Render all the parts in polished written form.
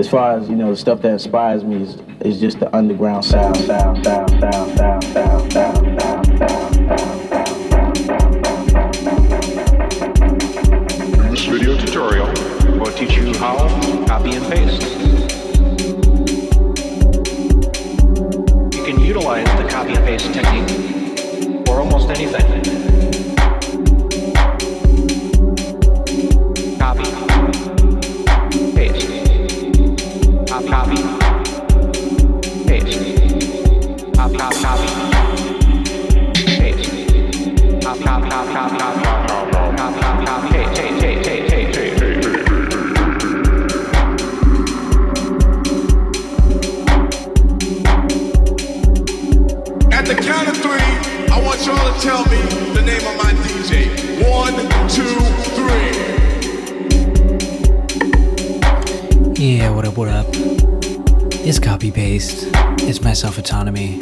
as far as, you know, the stuff that inspires me is just the underground sound. This video tutorial will teach you how to copy and paste. You can utilize the copy and paste technique for almost anything. At the count of three, I want y'all to tell me the name of my DJ. 1, 2, 3. Yeah, what up, what up? It's Copy Paste. It's myself, Autonomy.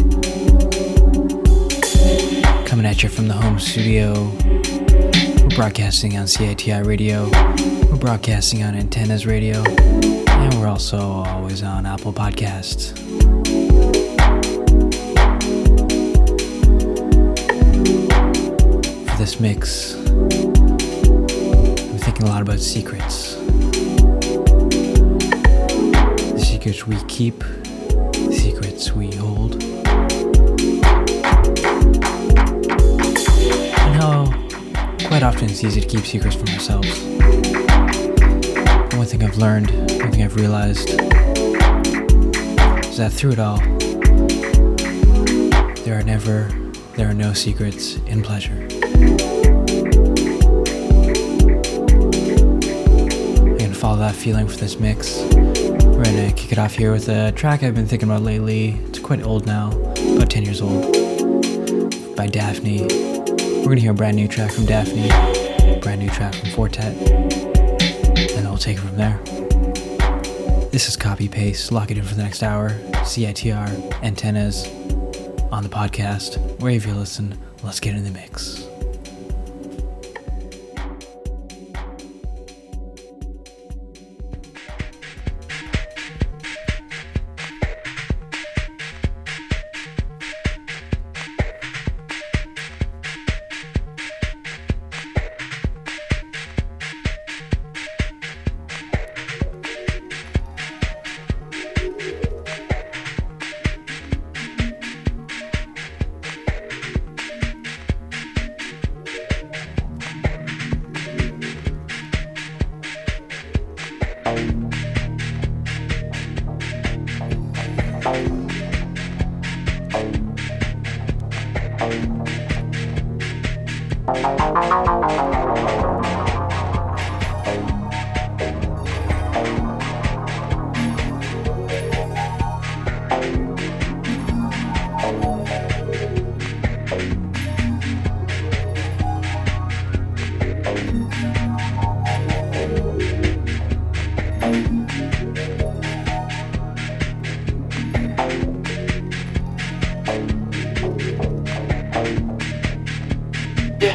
Coming at you from the home studio. We're broadcasting on CITI radio. We're broadcasting on Antennas radio. And we're also always on Apple Podcasts. For this mix, I'm thinking a lot about secrets. The secrets we keep, the secrets we hold. Quite often it's easy to keep secrets from ourselves. One thing I've learned, one thing I've realized, is that through it all, there are no secrets in pleasure. I'm gonna follow that feeling for this mix. We're gonna kick it off here with a track I've been thinking about lately. It's quite old now, about 10 years old, by Daphni. We're gonna hear a brand new track from Daphni, a brand new track from Four Tet, and we'll take it from there. This is Copy Paste. Lock it in for the next hour. CITR, Antennas, on the podcast. Wherever you listen, let's get in the mix.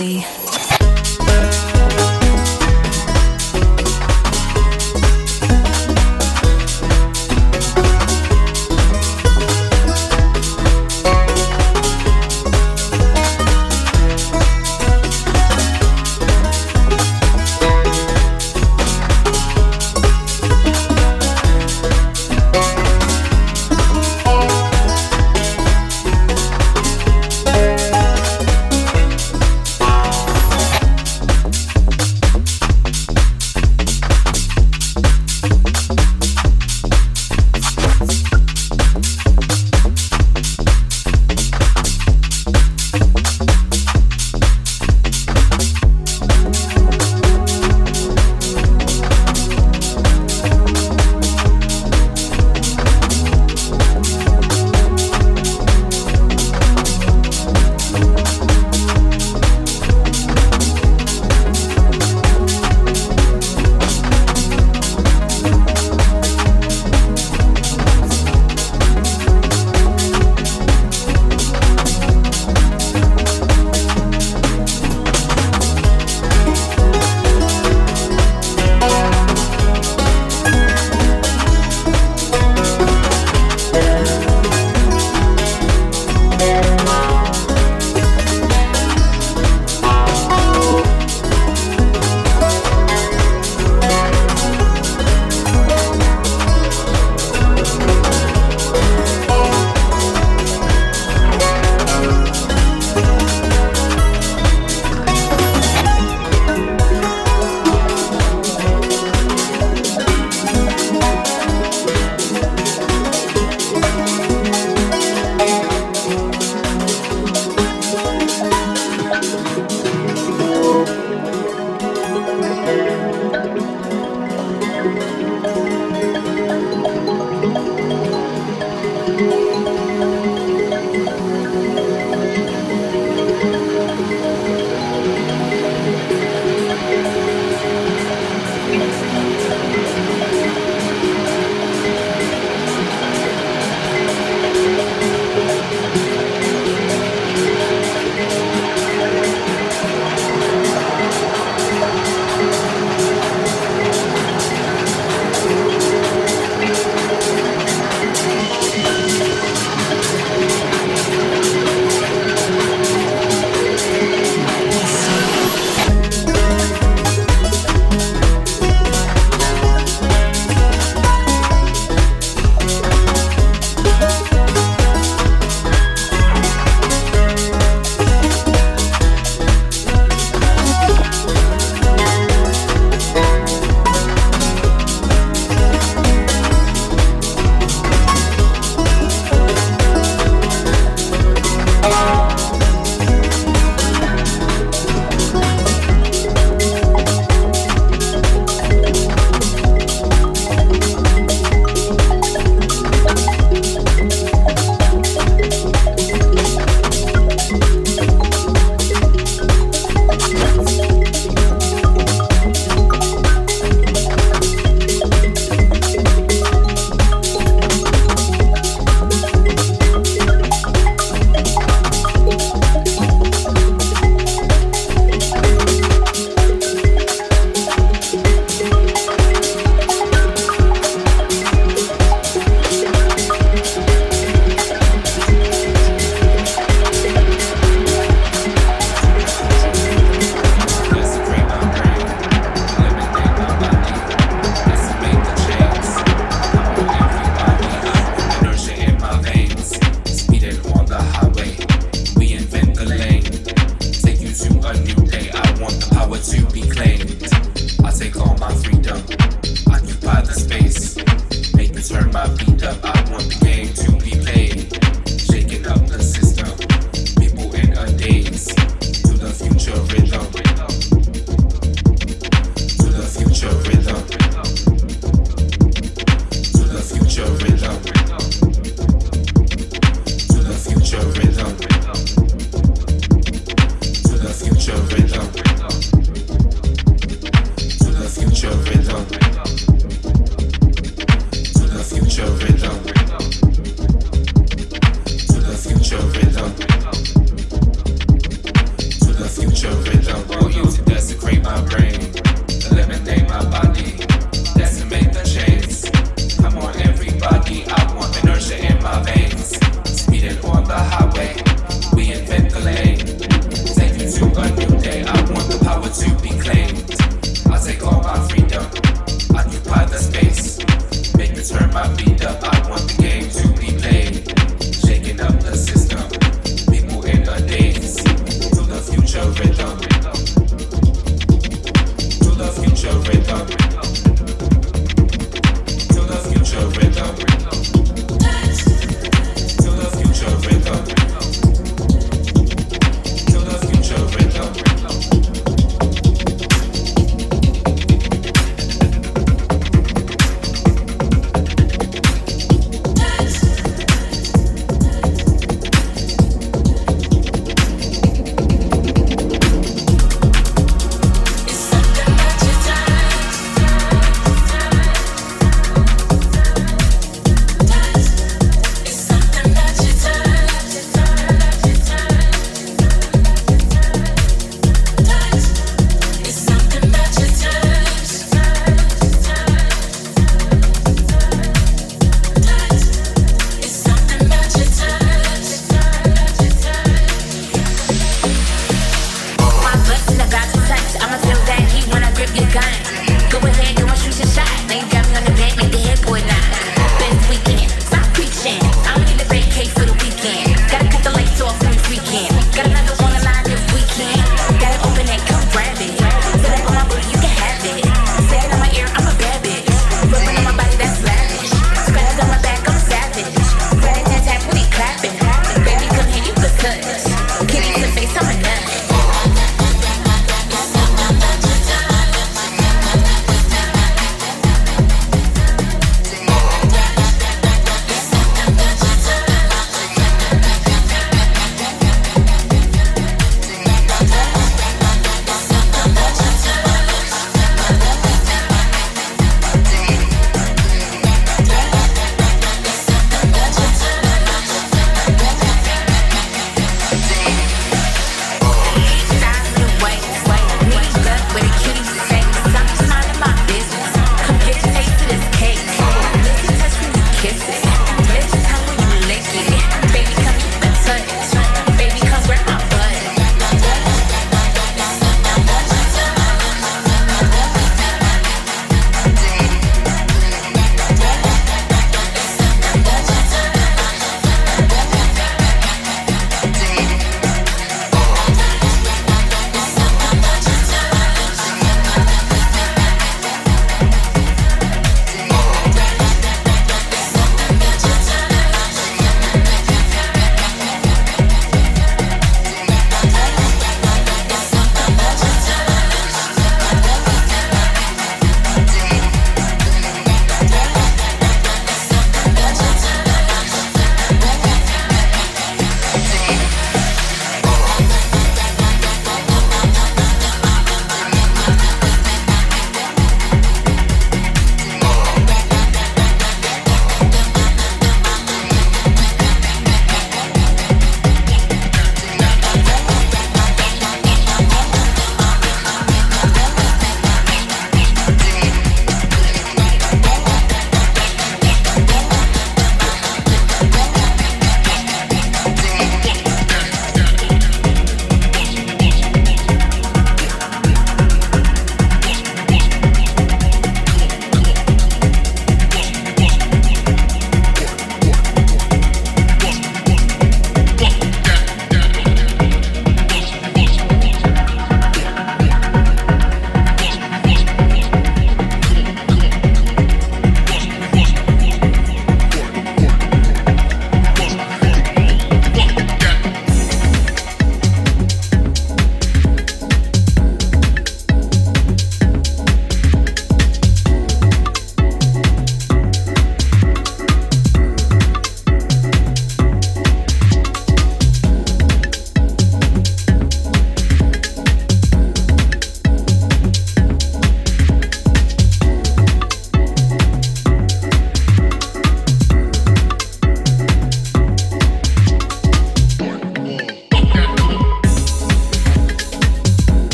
see.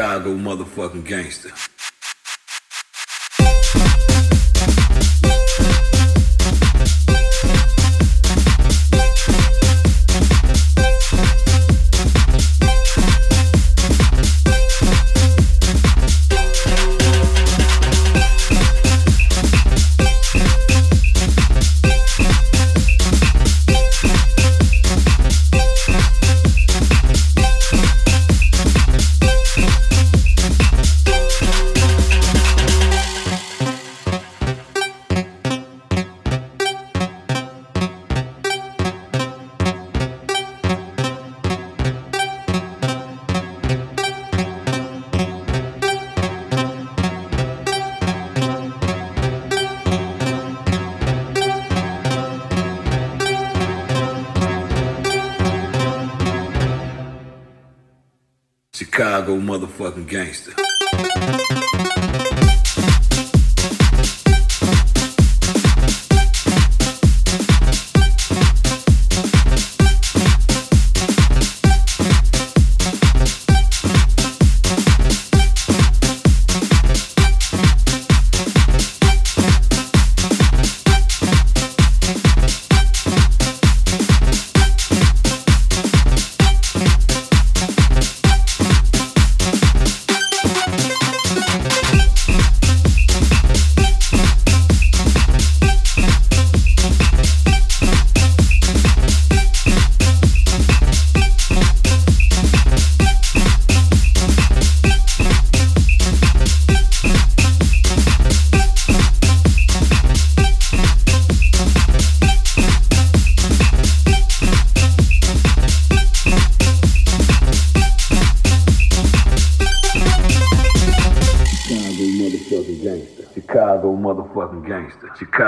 Chicago motherfucking gangster.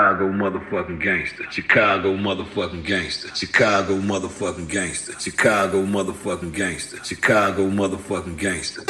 Chicago motherfucking gangster. Chicago motherfucking gangster. Chicago motherfucking gangster. Chicago motherfucking gangster. Chicago motherfucking gangster. Chicago motherfucking gangster. Chicago motherfucking gangster.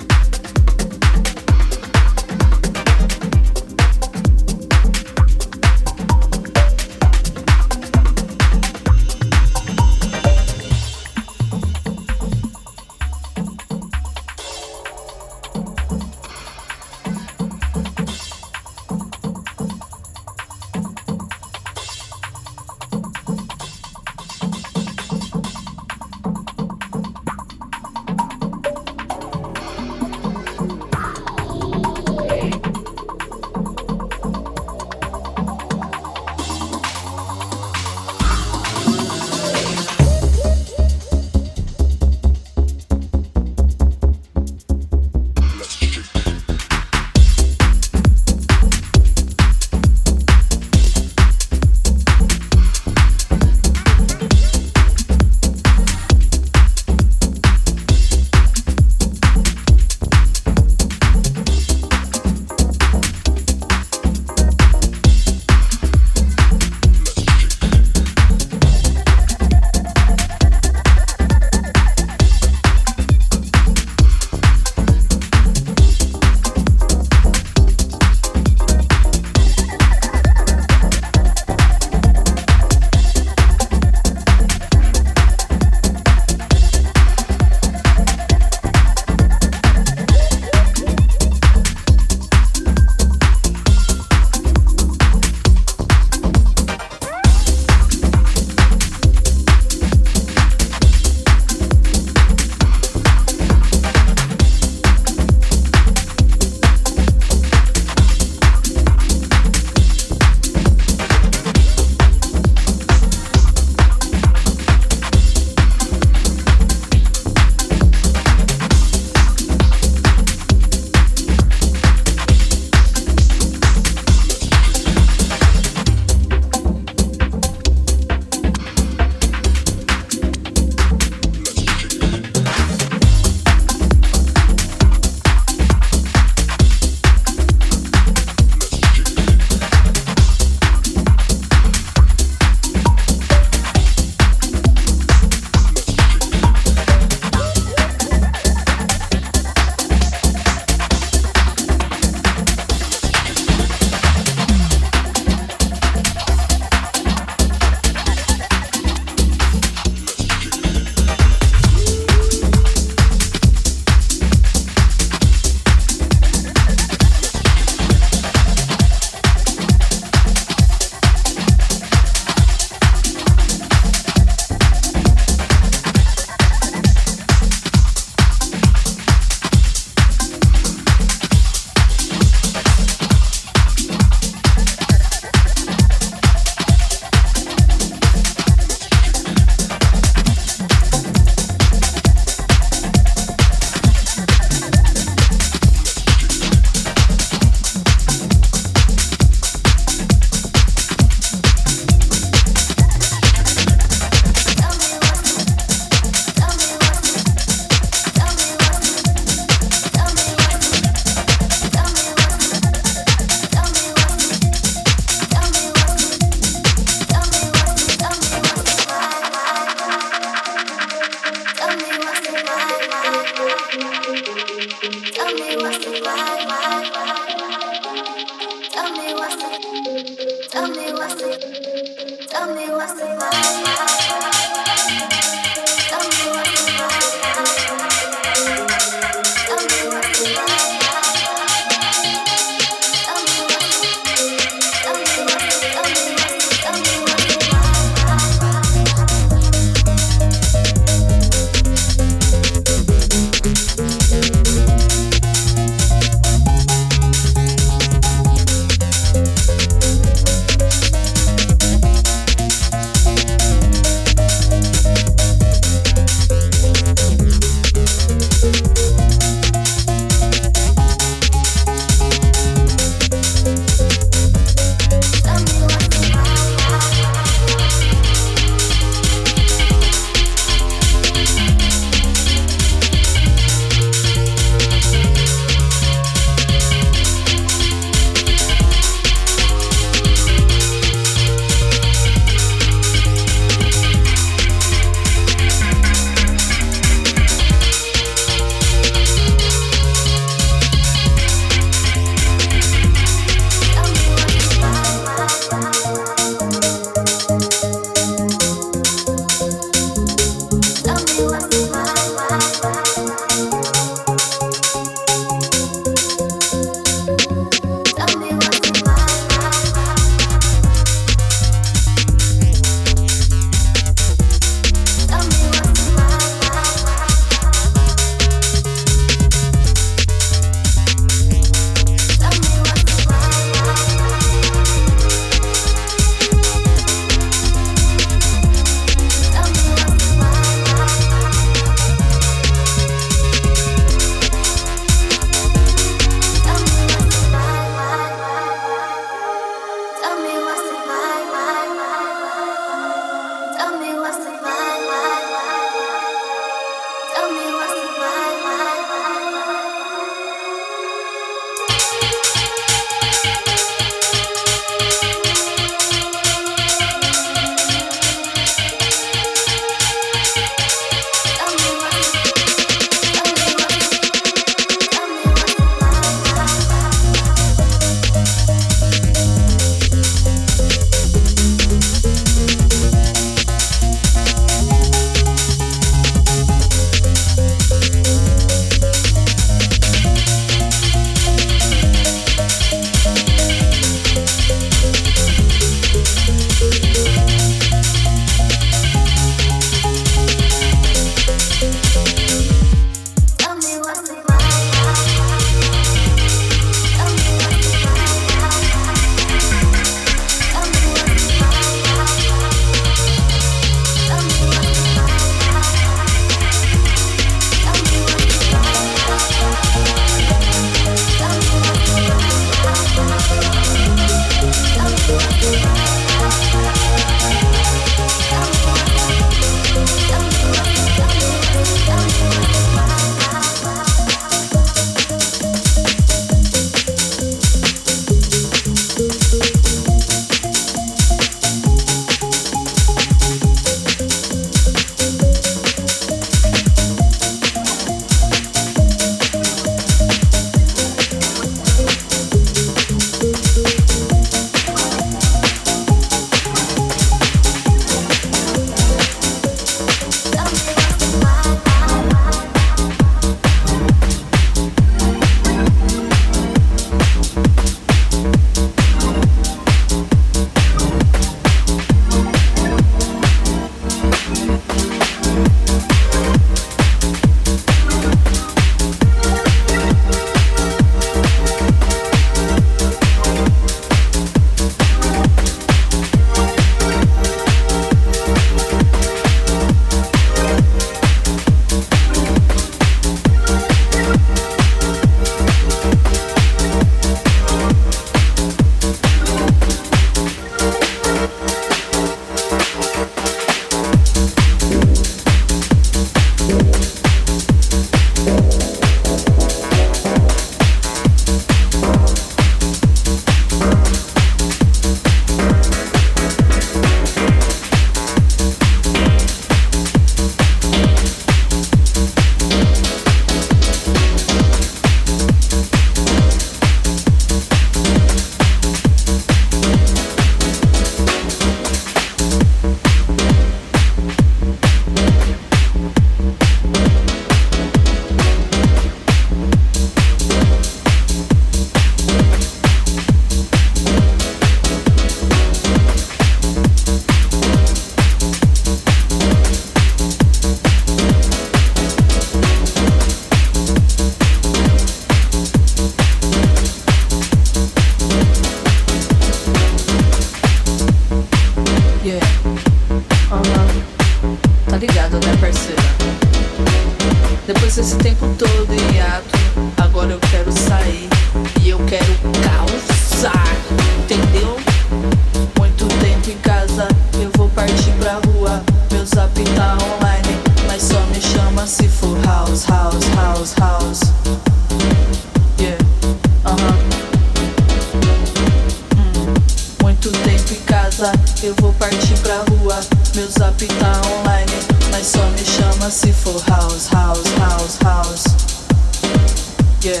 Yeah,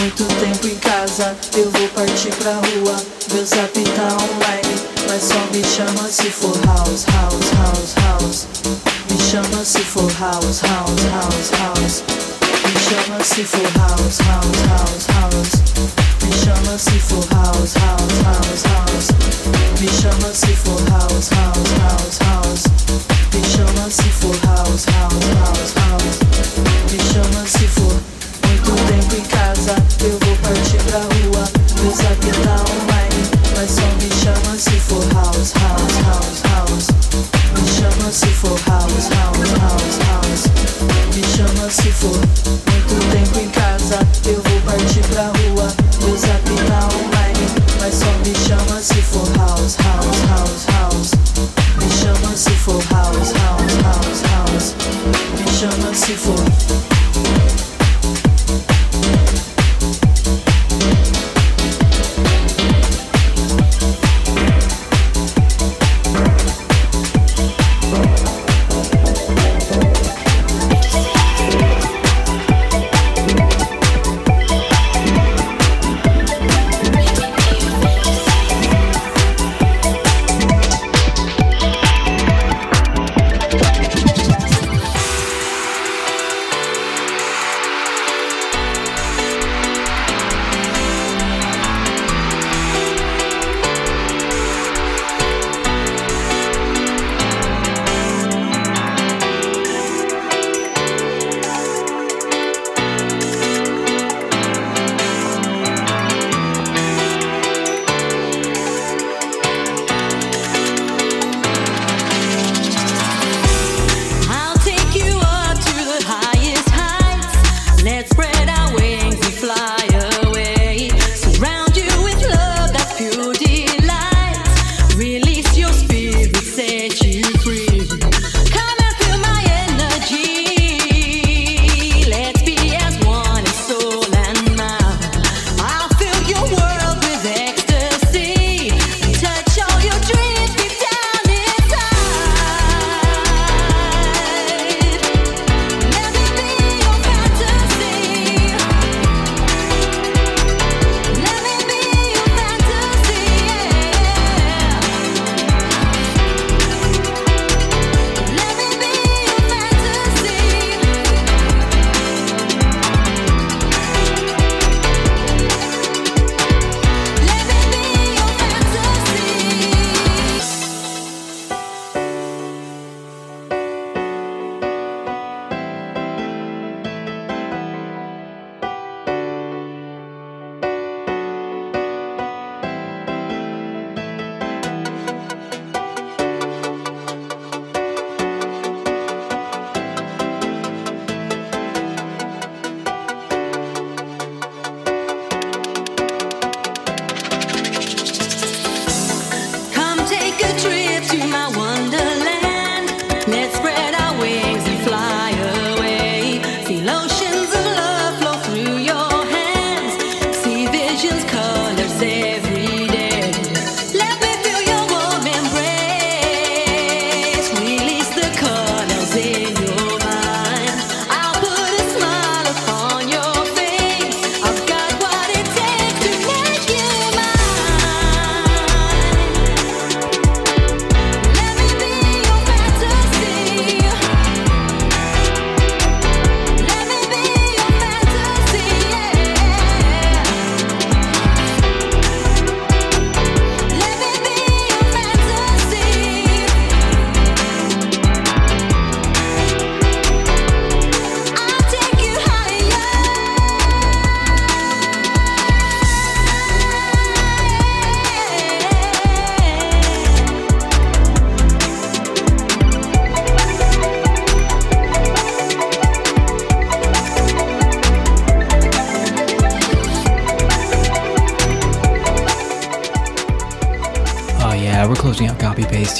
Muito tempo em casa, eu vou partir pra rua. Meu zap tá online, mas só me chama se for house, house, house, house. Me chama se for house, house, house, house. Me chama se for house, house, house, house. Me chama se for house, house, house, house. Me chama se for house, house, house, house. Me chama se for house, house, house, house. Me chama se for. Muito tempo em casa, eu vou partir pra rua. Meu zap tá online, mas só me chama se for house, house, house, house. Me chama se for house, house, house, house. Me chama se for. Muito tempo em casa, eu vou partir pra rua. Meu zap tá online, mas só me chama se for house, house, house, house. Me chama se for house, house, house, house. Me chama se for.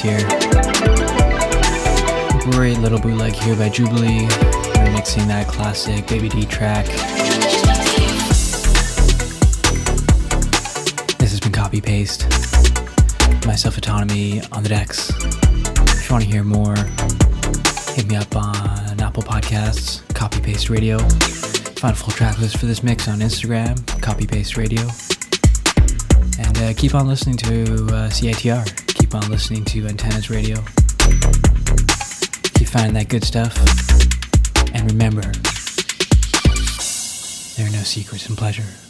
Here. Great little bootleg here by Jubilee, remixing that classic Baby D track. This has been Copy Paste. Myself, Autonomy on the decks. If you want to hear more, Hit me up on Apple Podcasts, Copy Paste Radio. Find a full track list for this mix on Instagram, Copy Paste Radio. And keep on listening to CITR. Keep on listening to Antennas Radio. Keep finding that good stuff. And remember, there are no secrets in pleasure.